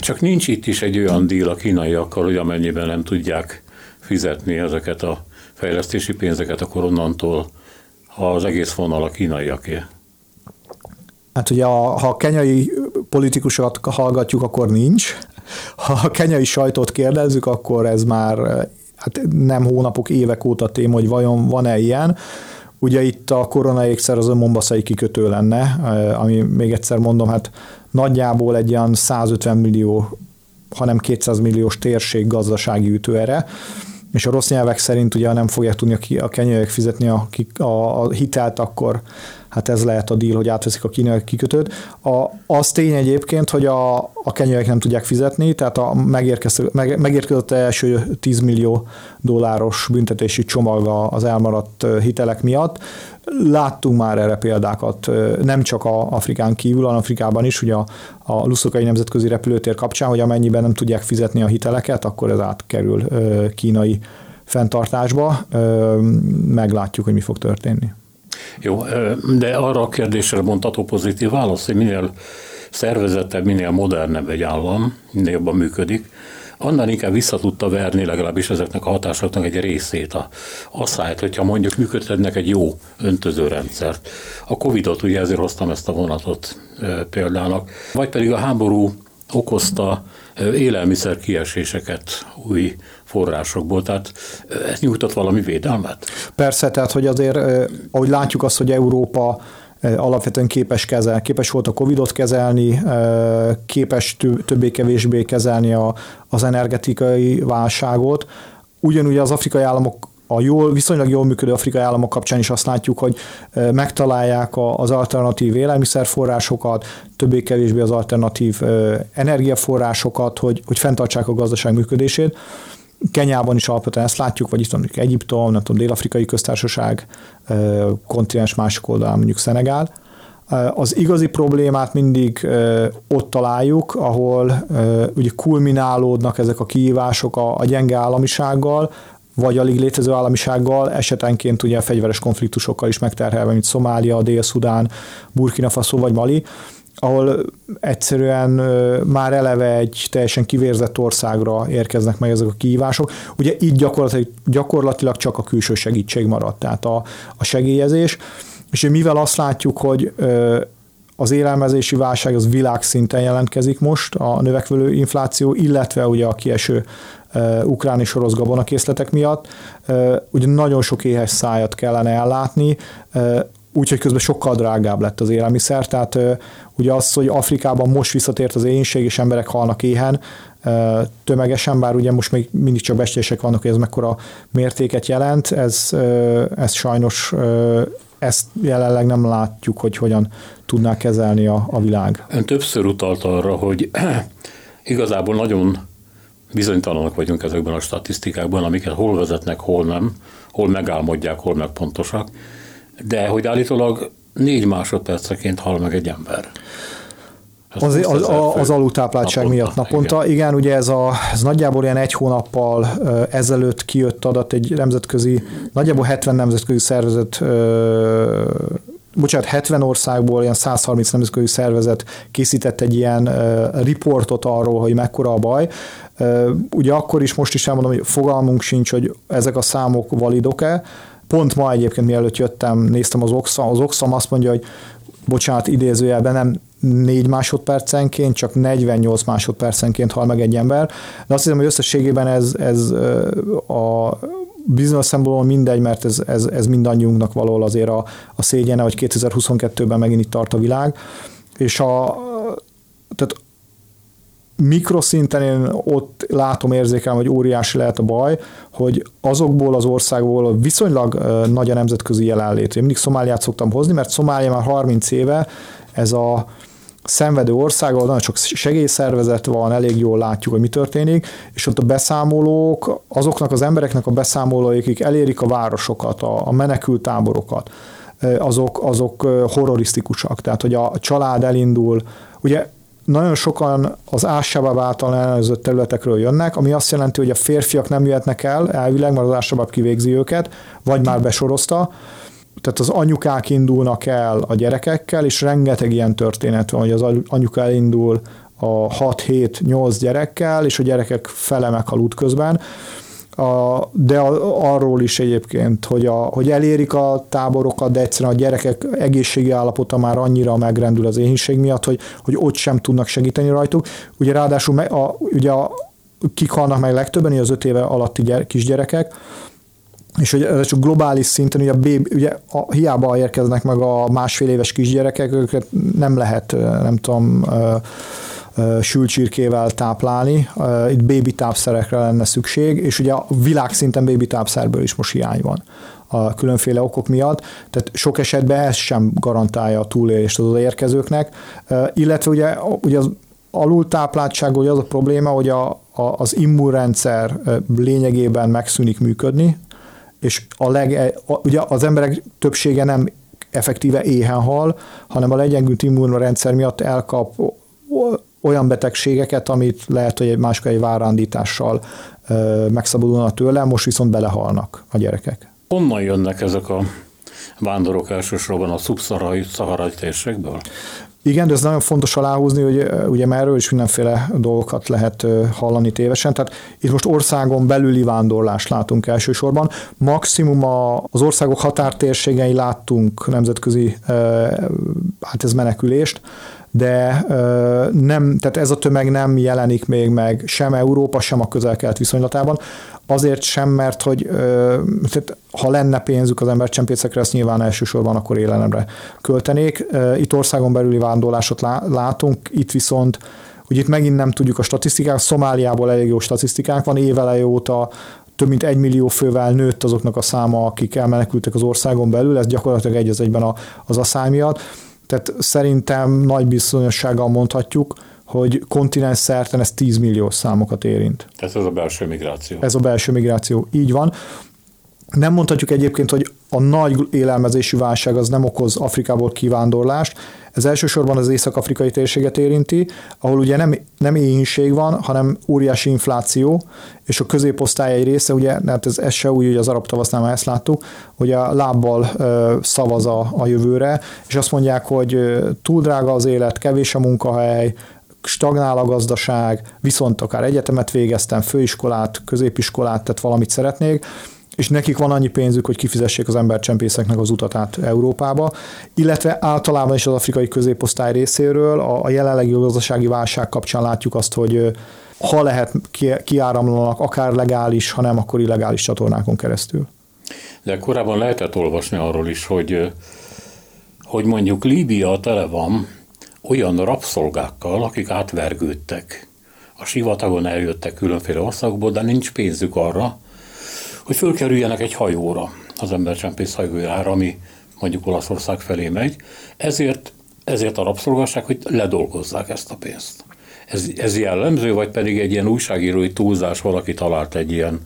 Csak nincs itt is egy olyan díl a kínaiakkal, hogy amennyiben nem tudják fizetni ezeket a fejlesztési pénzeket, akkor onnantól az egész vonal a kínaiaké. Hát ugye ha a kenyai politikusokat hallgatjuk, akkor nincs. Ha a kenyai sajtót kérdezzük, akkor ez már hát nem hónapok, évek óta téma, hogy vajon van-e ilyen. Ugye itt a koronaékszer az a mombaszai kikötő lenne, ami még egyszer mondom, hát nagyjából egy ilyen 150 millió, hanem 200 milliós térség gazdasági ütőere, és a rossz nyelvek szerint ugye nem fogják tudni a kenyaiak fizetni a hitelt, akkor hát ez lehet a díl, hogy átveszik a kínai kikötőt. Az tény egyébként, hogy a kenyaiak nem tudják fizetni, tehát megérkezett első 10 millió dolláros büntetési csomag az elmaradt hitelek miatt. Láttunk már erre példákat, nem csak Afrikán kívül, hanem Afrikában is, ugye a Luszakai nemzetközi repülőtér kapcsán, hogy amennyiben nem tudják fizetni a hiteleket, akkor ez átkerül kínai fenntartásba. Meglátjuk, hogy mi fog történni. Jó, de arra a kérdésre mondható pozitív válasz, hogy minél szervezettebb, minél modernebb egy állam, minél jobban működik, annál inkább vissza tudta verni legalábbis ezeknek a hatásoknak egy részét. Asszályt, hogyha mondjuk működhetnek egy jó öntözőrendszert. A Covid-ot, ugye ezért hoztam ezt a vonatot példának, vagy pedig a háború okozta élelmiszer kieséseket új forrásokból, tehát ez nyújtott valami védelmet? Persze, tehát hogy azért, ahogy látjuk azt, hogy Európa alapvetően képes volt a Covid-ot kezelni, képes többé-kevésbé kezelni az energetikai válságot. Ugyanúgy az afrikai államok, viszonylag jól működő afrikai államok kapcsán is azt látjuk, hogy megtalálják az alternatív élelmiszerforrásokat, többé-kevésbé az alternatív energiaforrásokat, hogy fenntartsák a gazdaság működését. Kenyában is alapvetően ezt látjuk, vagy itt mondjuk Egyiptom, nem tudom, Dél-Afrikai Köztársaság, kontinens másik oldalán mondjuk Szenegál. Az igazi problémát mindig ott találjuk, ahol ugye kulminálódnak ezek a kihívások a gyenge államisággal, vagy alig létező államisággal, esetenként ugye a fegyveres konfliktusokkal is megterhelve, mint Szomália, Dél-Szudán, Burkina Faso vagy Mali, ahol egyszerűen már eleve egy teljesen kivérzett országra érkeznek meg ezek a kihívások. Ugye itt gyakorlatilag csak a külső segítség maradt, tehát a segélyezés. És mivel azt látjuk, hogy az élelmezési válság az világszinten jelentkezik most, a növekvő infláció, illetve ugye a kieső ukrán és orosz gabonakészletek miatt, ugye nagyon sok éhes szájat kellene ellátni, úgyhogy közben sokkal drágább lett az élelmiszer, tehát ugye az, hogy Afrikában most visszatért az éhínség, és emberek halnak éhen tömegesen, bár ugye most még mindig csak becslések vannak, hogy ez mekkora mértéket jelent, ez sajnos ezt jelenleg nem látjuk, hogy hogyan tudná kezelni a világ. Ön többször utalt arra, hogy igazából nagyon bizonytalanok vagyunk ezekben a statisztikákban, amiket hol vezetnek, hol nem, hol megálmodják, hol megpontosak, de hogy állítólag 4 másodperceként hal meg egy ember. Az alultápláltság miatt naponta. Igen, ugye ez nagyjából ilyen egy hónappal ezelőtt kijött adat egy nemzetközi, nagyjából 70 nemzetközi szervezet, 70 országból ilyen 130 nemzetközi szervezet készített egy ilyen riportot arról, hogy mekkora a baj. Ugye akkor is, most is elmondom, hogy fogalmunk sincs, hogy ezek a számok validok-e. Pont ma egyébként, mielőtt jöttem, néztem az Oxam. Az Oxam azt mondja, hogy idézőjelben nem 4 másodpercenként, csak 48 másodpercenként hal meg egy ember. De azt hiszem, hogy összességében ez a bizonyos szempontból mindegy, mert ez mindannyiunknak való azért a szégyene, hogy 2022-ben megint itt tart a világ. És tehát mikroszinten én ott látom, érzékelem, hogy óriási lehet a baj, hogy azokból az országból viszonylag nagy a nemzetközi jelenlét. Én mindig Szomáliát szoktam hozni, mert Szomália már 30 éve ez a szenvedő ország, ahol nagyon sok segélyszervezet van, elég jól látjuk, hogy mi történik, és ott a beszámolók, azoknak az embereknek a beszámolói, akik elérik a városokat, a menekült táborokat, azok horrorisztikusak. Tehát, hogy a család elindul, ugye nagyon sokan az al-Shabaab által ellenőrzött területekről jönnek, ami azt jelenti, hogy a férfiak nem jöhetnek el elvileg, mert az al-Shabaab kivégzi őket, vagy már besorozta. Tehát az anyukák indulnak el a gyerekekkel, és rengeteg ilyen történet van, hogy az anyuka elindul a 6-7-8 gyerekkel, és a gyerekek fele meghal útközben. De arról is egyébként, hogy elérik a táborokat, de egyszerűen a gyerekek egészségi állapota már annyira megrendül az éhínség miatt, hogy ott sem tudnak segíteni rajtuk. Ugye ráadásul kik halnak meg legtöbben, az 5 éve alatti kisgyerekek, és hogy ez csak globális szinten, ugye hiába érkeznek meg a 1,5 éves kisgyerekek, őket nem lehet, sülcsirkével táplálni, itt baby tápszerekre lenne szükség, és ugye a világszinten baby tápszerből is most hiány van a különféle okok miatt, tehát sok esetben ez sem garantálja a túlélést az érkezőknek, illetve ugye az alultápláltság, hogy az a probléma, hogy az immunrendszer lényegében megszűnik működni, és ugye az emberek többsége nem effektíve éhen hal, hanem a legyengült immunrendszer miatt elkap olyan betegségeket, amit lehet, hogy egy várándítással megszabadulna tőle, most viszont belehalnak a gyerekek. Honnan jönnek ezek a vándorok elsősorban a szubszaharai térségből? Igen, de ez nagyon fontos aláhúzni, hogy ugye már erről is mindenféle dolgokat lehet hallani tévesen, tehát itt most országon belüli vándorlást látunk elsősorban, maximum az országok határtérségein láttunk nemzetközi ez menekülést, de nem, tehát ez a tömeg nem jelenik még meg sem Európa, sem a közel-kelet viszonylatában, azért sem, mert hogy tehát ha lenne pénzük az embercsempészekre, ezt nyilván elsősorban akkor élelemre költenék. Itt országon belüli vándorlásot látunk, itt viszont, hogy itt megint nem tudjuk a statisztikákat, Szomáliából elég jó statisztikánk van, éveleje óta több mint 1 millió fővel nőtt azoknak a száma, akik elmenekültek az országon belül, ez gyakorlatilag egy az egyben az asszály miatt. Tehát szerintem nagy bizonyossággal mondhatjuk, hogy kontinens szerten ez 10 millió számokat érint. Tehát ez a belső migráció. Ez a belső migráció, így van. Nem mondhatjuk egyébként, hogy a nagy élelmezési válság az nem okoz Afrikából kivándorlást, ez elsősorban az észak-afrikai térséget érinti, ahol ugye nem éhínség van, hanem óriási infláció, és a középosztály egy része, ugye, hát ez se új, hogy az arab tavasznál már ezt láttuk, hogy a lábbal szavaz a jövőre, és azt mondják, hogy túl drága az élet, kevés a munkahely, stagnál a gazdaság, viszont akár egyetemet végeztem, főiskolát, középiskolát, tehát valamit szeretnék, és nekik van annyi pénzük, hogy kifizessék az embercsempészeknek az utat át Európába, illetve általában is az afrikai középosztály részéről a jelenlegi gazdasági válság kapcsán látjuk azt, hogy ha lehet, kiáramlanak akár legális, ha nem, akkor illegális csatornákon keresztül. De korábban lehetett olvasni arról is, hogy mondjuk Líbia tele van olyan rabszolgákkal, akik átvergődtek. A sivatagon eljöttek különféle országból, de nincs pénzük arra, hogy fölkerüljenek egy hajóra, az embercsempész hajójára, ami mondjuk Olaszország felé megy, ezért a rabszolgasság, hogy ledolgozzák ezt a pénzt. Ez jellemző, vagy pedig egy ilyen újságírói túlzás, valaki talált egy ilyen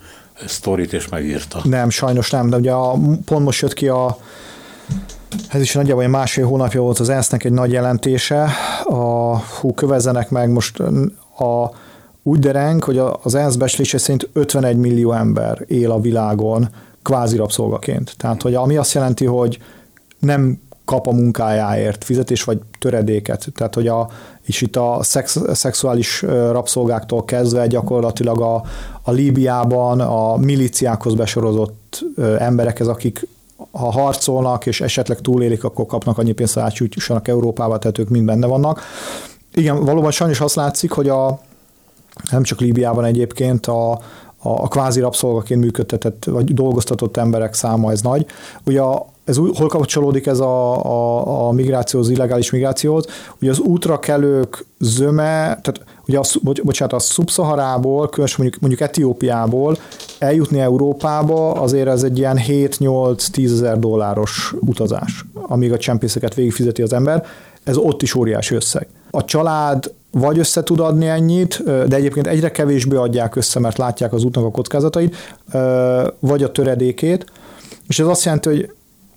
sztorit és megírta? Nem, sajnos nem, de ugye pont most jött ki ez is nagyjából 1,5 hónapja volt az ENSZ-nek egy nagy jelentése, kövezzenek meg most úgy dereng, hogy az ENSZ becslése szerint 51 millió ember él a világon kvázi rabszolgaként. Tehát, hogy ami azt jelenti, hogy nem kap a munkájáért fizetés vagy töredéket. Tehát, hogy és itt a szexuális rabszolgáktól kezdve gyakorlatilag a Líbiában a milíciákhoz besorozott emberekhez, akik ha harcolnak és esetleg túlélik, akkor kapnak annyi pénzt, hogy átjussanak Európába, tehát ők mind benne vannak. Igen, valóban sajnos azt látszik, hogy nem csak Líbiában egyébként a kvázi rabszolgaként működtetett, vagy dolgoztatott emberek száma ez nagy. Ugye ez hol kapcsolódik ez a migrációhoz, illegális migrációhoz? Ugye az útrakelők zöme, tehát ugye a Szubszaharából, különösen mondjuk Etiópiából eljutni Európába, azért ez egy ilyen 7-8-10 ezer dolláros utazás, amíg a csempészeket végigfizeti az ember. ez ott is óriási összeg. A család vagy össze tud adni ennyit, de egyébként egyre kevésbé adják össze, mert látják az útnak a kockázatait, vagy a töredékét, és ez azt jelenti, hogy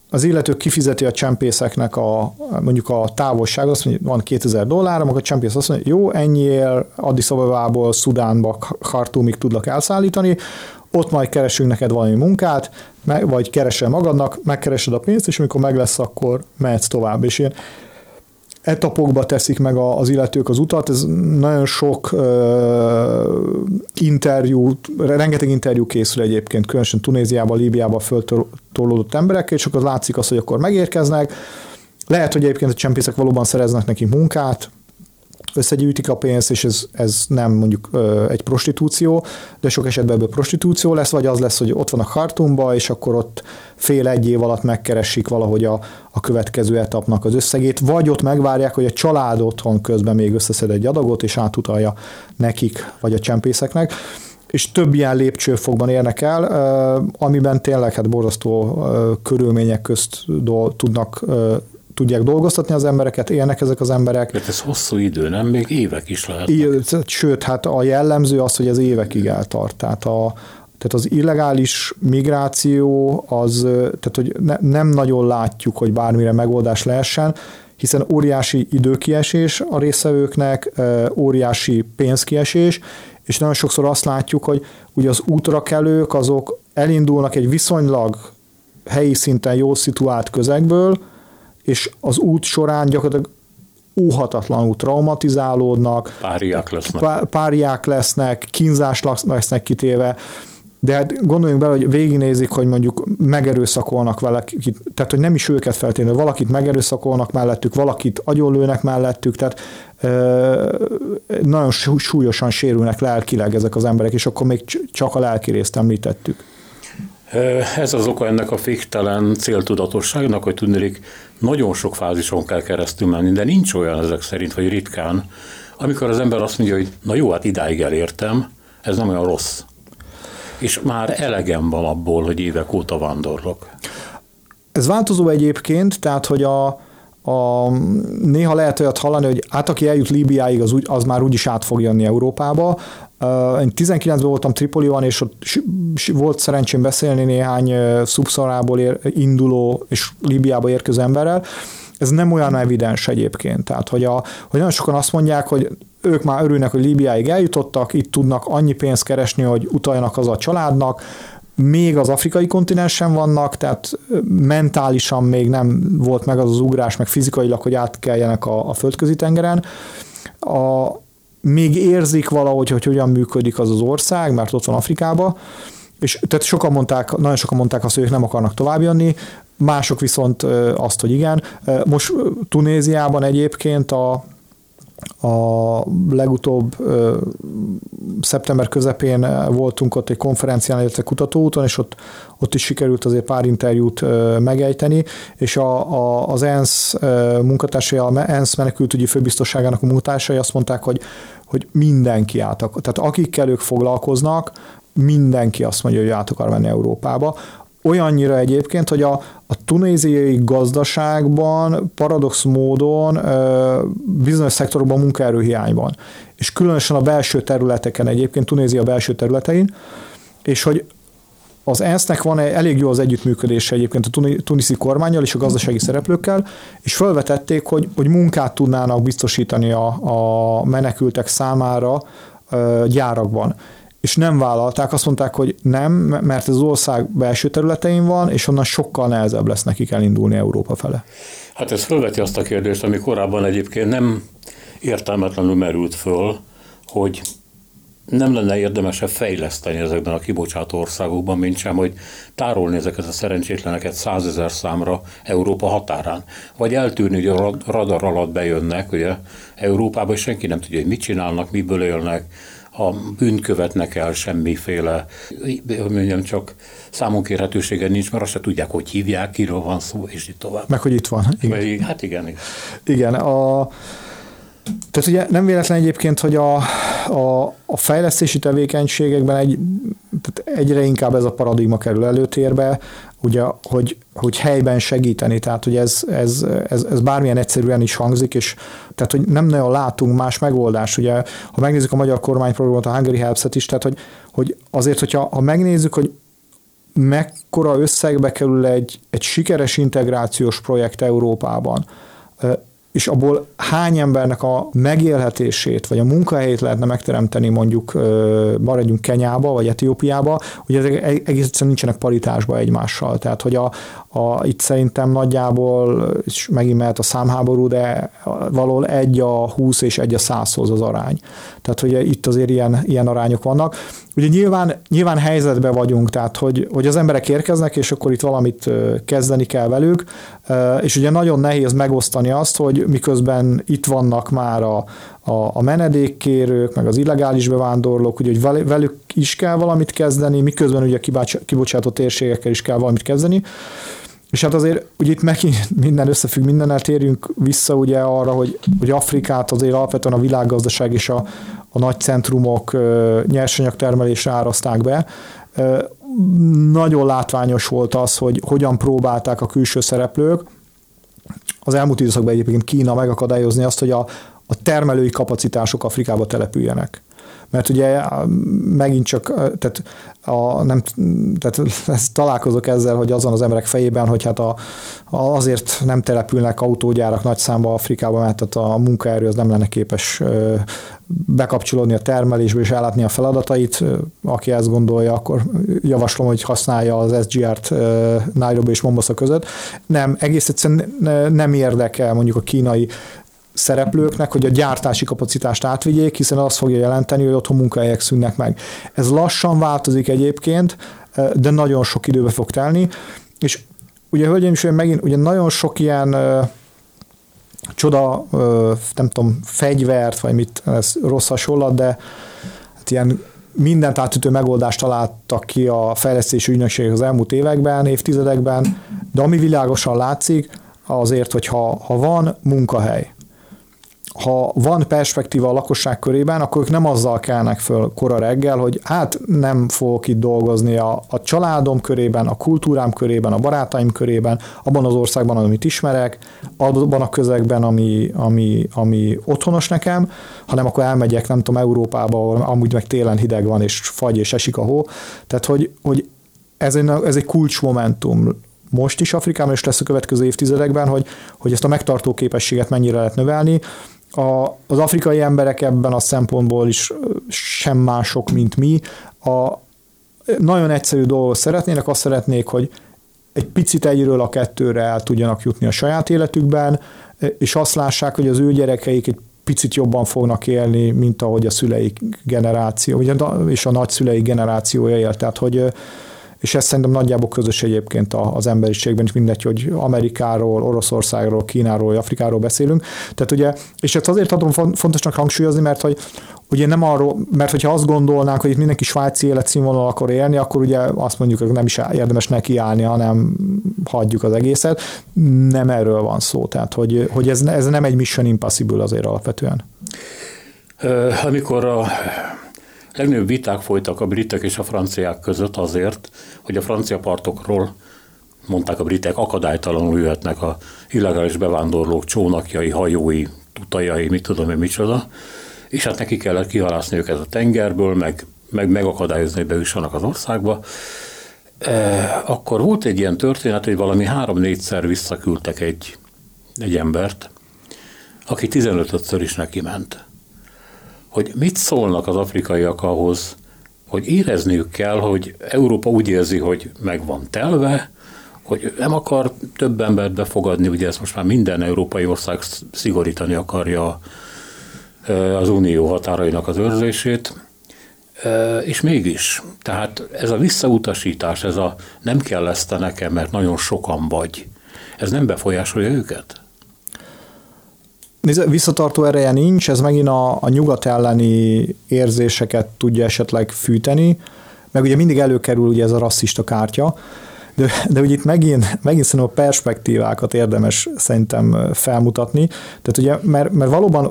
az illető kifizeti a csempészeknek a, mondjuk a távolság, azt mondja, van $2000, akkor a csempész azt mondja, jó, ennyiért Addis Abebából Szudánba, Khartoumig tudlak elszállítani, ott majd keresünk neked valami munkát, vagy keresel magadnak, megkeresed a pénzt, és amikor meg lesz, akkor mehetsz tovább. És ilyen etapokba teszik meg az illetők az utat, ez nagyon sok rengeteg interjú készül egyébként, különösen Tunéziában, Líbiában föltolódott emberekkel, és akkor látszik az, hogy akkor megérkeznek. Lehet, hogy egyébként a csempészek valóban szereznek nekik munkát, összegyűjtik a pénzt, és ez nem mondjuk egy prostitúció, de sok esetben ebből prostitúció lesz, vagy az lesz, hogy ott vannak Khartoumban, és akkor ott fél-egy év alatt megkeresik valahogy a következő etapnak az összegét, vagy ott megvárják, hogy a család otthon közben még összeszed egy adagot, és átutalja nekik, vagy a csempészeknek. És több ilyen lépcsőfokban érnek el, amiben tényleg borzasztó körülmények közt tudják dolgoztatni az embereket, élnek ezek az emberek. Mert ez hosszú idő, nem? Még évek is lehetnek. Sőt, hát a jellemző az, hogy ez évekig eltart. Tehát az illegális migráció, tehát hogy nem nagyon látjuk, hogy bármire megoldás lehessen, hiszen óriási időkiesés a résztvevőknek, óriási pénzkiesés, és nagyon sokszor azt látjuk, hogy ugye az útrakelők azok elindulnak egy viszonylag helyi szinten jól szituált közegből, és az út során gyakorlatilag óhatatlanul traumatizálódnak, páriák lesznek, kínzásnak lesznek kitéve, de hát gondoljunk bele, hogy végignézik, hogy mondjuk megerőszakolnak vele, tehát hogy nem is őket feltétlenül, valakit megerőszakolnak mellettük, valakit agyonlőnek mellettük, tehát nagyon súlyosan sérülnek lelkileg ezek az emberek, és akkor még csak a lelki részt említettük. Ez az oka ennek a féktelen céltudatosságnak, hogy tudnék, nagyon sok fázison kell keresztül menni, de nincs olyan ezek szerint, vagy ritkán, amikor az ember azt mondja, hogy na jó, hát idáig elértem, ez nem olyan rossz. És már elegem van abból, hogy évek óta vándorlok. Ez változó egyébként, tehát hogy néha lehet olyat hallani, hogy hát aki eljut Líbiáig, az már úgyis át fog jönni Európába. Én 19-ben voltam Tripoliban, és ott volt szerencsém beszélni néhány szubszaharából induló és Líbiába érkező emberrel. Ez nem olyan evidens egyébként. Tehát, hogy nagyon sokan azt mondják, hogy ők már örülnek, hogy Líbiáig eljutottak, itt tudnak annyi pénzt keresni, hogy utaljanak haza a családnak, még az afrikai kontinensen vannak, tehát mentálisan még nem volt meg az ugrás, meg fizikailag, hogy átkeljenek a földközi tengeren. Még érzik valahogy, hogy hogyan működik az ország, mert ott van Afrikában, és tehát nagyon sokan mondták azt, hogy ők nem akarnak tovább jönni, mások viszont azt, hogy igen. Most Tunéziában egyébként a legutóbb szeptember közepén voltunk ott egy konferencián, illetve kutatóúton, és ott is sikerült azért pár interjút megejteni, és az ENSZ munkatársai, az ENSZ menekültügyi főbiztosságának a munkatársai azt mondták, hogy mindenki át akar, tehát akikkel ők foglalkoznak, mindenki azt mondja, hogy át akar menni Európába. Olyannyira egyébként, hogy a tunéziai gazdaságban paradox módon bizonyos szektorokban munkaerőhiány van. És különösen a belső területeken egyébként, Tunézia belső területein, és hogy az ENSZ-nek van elég jó az együttműködése egyébként a tuniszi kormánnyal és a gazdasági szereplőkkel, és felvetették, hogy munkát tudnának biztosítani a menekültek számára gyárakban. És nem vállalták, azt mondták, hogy nem, mert ez az ország belső területein van, és onnan sokkal nehezebb lesz nekik elindulni Európa fele. Hát ez fölveti azt a kérdést, ami korábban egyébként nem értelmetlenül merült föl, hogy nem lenne érdemesebb fejleszteni ezekben a kibocsátó országokban, mint sem, hogy tárolni ezeket a szerencsétleneket 100 000 számra Európa határán. Vagy eltűrni, hogy a radar alatt bejönnek, ugye Európába, és senki nem tudja, hogy mit csinálnak, miből élnek, a bűnt követnek el, semmiféle, mondjam, csak számonkérhetősége nincs, mert azt se tudják, hogy hívják, kiről van szó, és így tovább. Meg, hogy itt van. Igen. Hát igen. Igen. Tehát ugye nem véletlen egyébként, hogy a fejlesztési tevékenységekben egyre inkább ez a paradigma kerül előtérbe, ugye, hogy helyben segíteni, tehát hogy ez bármilyen egyszerűen is hangzik, és tehát, hogy nem nagyon látunk más megoldást. Ugye, ha megnézzük a magyar kormányprogramot, a Hungary Helps-et is, tehát hogy azért, hogyha megnézzük, hogy mekkora összegbe kerül egy sikeres integrációs projekt Európában, és abból hány embernek a megélhetését, vagy a munkahelyét lehetne megteremteni, mondjuk maradjunk Kenyába, vagy Etiópiába, hogy ezek egész egyszerűen nincsenek paritásba egymással. Tehát, hogy itt szerintem nagyjából, és megint mehet a számháború, de valahol 1:20 és 1:100 az arány. Tehát, hogy itt azért ilyen arányok vannak. Ugye nyilván helyzetben vagyunk, tehát, hogy az emberek érkeznek, és akkor itt valamit kezdeni kell velük, és ugye nagyon nehéz megosztani azt, hogy miközben itt vannak már a menedékkérők, meg az illegális bevándorlók, ugye, hogy velük is kell valamit kezdeni, miközben ugye a kibocsátott térségekkel is kell valamit kezdeni. És hát azért ugye itt megint minden összefügg, mindennel térjünk vissza ugye arra, hogy Afrikát azért alapvetően a világgazdaság és a nagy centrumok nyersanyagtermelésre áraszták be. Nagyon látványos volt az, hogy hogyan próbálták a külső szereplők az elmúlt időszakban egyébként Kína megakadályozni azt, hogy a termelői kapacitások Afrikába települjenek. Mert ugye megint csak, találkozok ezzel, hogy azon az emberek fejében, hogy hát azért nem települnek autógyárak nagy számba Afrikába, mert tehát a munkaerő az nem lenne képes bekapcsolódni a termelésbe és ellátni a feladatait. Aki ezt gondolja, akkor javaslom, hogy használja az SGR-t Nairobi és Mombasa között. Nem, egész egyszerűen nem érdekel mondjuk a kínai szereplőknek, hogy a gyártási kapacitást átvigyék, hiszen az fogja jelenteni, hogy otthon munkahelyek szűnnek meg. Ez lassan változik egyébként, de nagyon sok időbe fog telni, és ugye hölgyeim is, megint ugye nagyon sok ilyen csoda, nem tudom, fegyvert, vagy mit, ez rossz hasonlat, de hát ilyen mindent átütő megoldást találtak ki a fejlesztési ügynökségek az elmúlt években, évtizedekben, de ami világosan látszik, azért, hogy ha van munkahely, ha van perspektíva a lakosság körében, akkor ők nem azzal kelnek föl kora reggel, hogy hát nem fogok itt dolgozni a családom körében, a kultúrám körében, a barátaim körében, abban az országban, amit ismerek, abban a közegben, ami otthonos nekem, hanem akkor elmegyek, nem tudom, Európába, ahol amúgy meg télen hideg van, és fagy, és esik a hó. Tehát, hogy ez egy kulcsmomentum most is Afrikában, és lesz a következő évtizedekben, hogy ezt a megtartó képességet mennyire lehet növelni. Az afrikai emberek ebben a szempontból is sem mások, mint mi. Nagyon egyszerű dolgot szeretnének, azt szeretnék, hogy egy picit egyről a kettőre el tudjanak jutni a saját életükben, és azt lássák, hogy az ő gyerekeik egy picit jobban fognak élni, mint ahogy a szüleik generáció, és a nagyszüleik generációja élt. Tehát, hogy és ez szerintem nagyjából közös egyébként az emberiségben, és mindegy, hogy Amerikáról, Oroszországról, Kínáról, Afrikáról beszélünk. Tehát ugye, és ezt azért tudom fontosnak hangsúlyozni, mert hogy ugye nem arról, mert hogyha azt gondolnánk, hogy itt mindenki svájci életszínvonal akar élni, akkor ugye azt mondjuk, hogy nem is érdemes nekiállni, hanem hagyjuk az egészet. Nem erről van szó, tehát hogy ez nem egy Mission Impossible azért alapvetően. Amikor a legnagyobb viták folytak a britek és a franciák között azért, hogy a francia partokról, mondták a britek, akadálytalanul jöhetnek a illegális bevándorlók csónakjai, hajói, tutajai, mit tudom én micsoda, és hát neki kellett kihalászni őket a tengerből, meg megakadályozni, hogy bejussanak az országba. Akkor volt egy ilyen történet, hogy valami 3-4-szer visszaküldtek egy embert, aki 15-ször is neki ment. Hogy mit szólnak az afrikaiak ahhoz, hogy érezniük kell, hogy Európa úgy érzi, hogy meg van telve, hogy nem akar több embert befogadni, ugye ezt most már minden európai ország szigorítani akarja az unió határainak az őrzését, és mégis, tehát ez a visszautasítás, ez a nem kell ezt te nekem, mert nagyon sokan vagy, ez nem befolyásolja őket? Visszatartó ereje nincs, ez megint a nyugat elleni érzéseket tudja esetleg fűteni, meg ugye mindig előkerül ugye ez a rasszista kártya, De ugye itt megint szerintem a perspektívákat érdemes szerintem felmutatni. Tehát ugye, mert valóban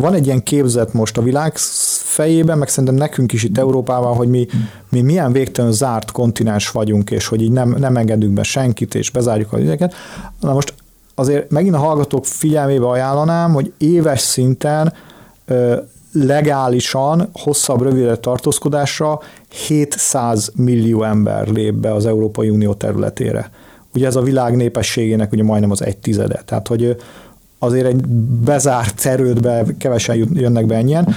van egy ilyen képzet most a világ fejében, meg szerintem nekünk is itt Európában, hogy mi milyen végtelenül zárt kontinens vagyunk, és hogy így nem engedünk be senkit, és bezárjuk az ügyeket. Na most azért megint a hallgatók figyelmébe ajánlanám, hogy éves szinten legálisan, hosszabb, rövidebb tartózkodásra 700 millió ember lép be az Európai Unió területére. Ugye ez a világ népességének ugye majdnem az 1/10. Tehát, hogy azért egy bezárt erődbe kevesen jönnek be ennyien,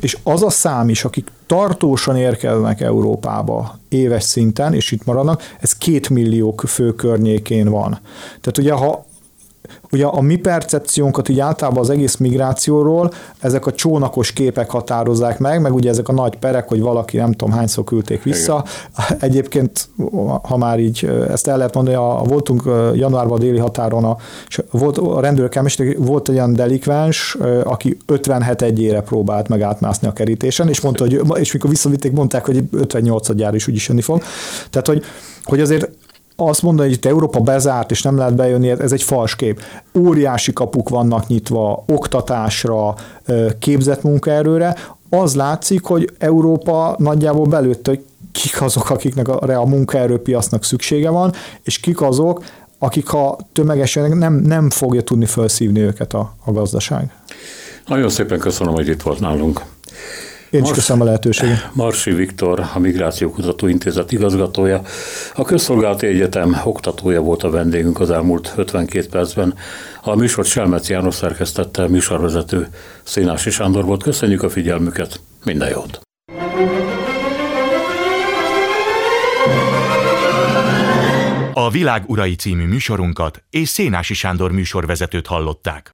és az a szám is, akik tartósan érkeznek Európába éves szinten, és itt maradnak, ez 2 millió fő környékén van. Tehát ugye, Ugye a mi percepciónkat így általában az egész migrációról ezek a csónakos képek határozzák meg ugye ezek a nagy perek, hogy valaki nem tudom hányszor küldték vissza. Igen. Egyébként, ha már így ezt el lehet mondani, voltunk januárban déli határon, a rendőrök elmesélték, volt egy olyan delikvens, aki 57-ére próbált meg átmászni a kerítésen, és mondta, hogy, és mikor visszavitték, mondták, hogy 58-adjára is úgyis jönni fog. Tehát, hogy azért azt mondani, hogy itt Európa bezárt, és nem lehet bejönni, ez egy fals kép. Óriási kapuk vannak nyitva oktatásra, képzett munkaerőre. Az látszik, hogy Európa nagyjából belőtt, hogy kik azok, akiknek a munkaerőpiacnak szüksége van, és kik azok, akik ha tömegesen nem fogja tudni felszívni őket a gazdaság. Nagyon szépen köszönöm, hogy itt volt nálunk. Én is köszönöm a lehetőséget. Marsai Viktor, a Migrációkutató Intézet igazgatója, a Közszolgálati Egyetem oktatója volt a vendégünk az elmúlt 52 percben. A műsort Selmec János szerkesztette, műsorvezető Szénási Sándor volt. Köszönjük a figyelmüket, minden jót! A Világ urai című műsorunkat és Szénási Sándor műsorvezetőt hallották.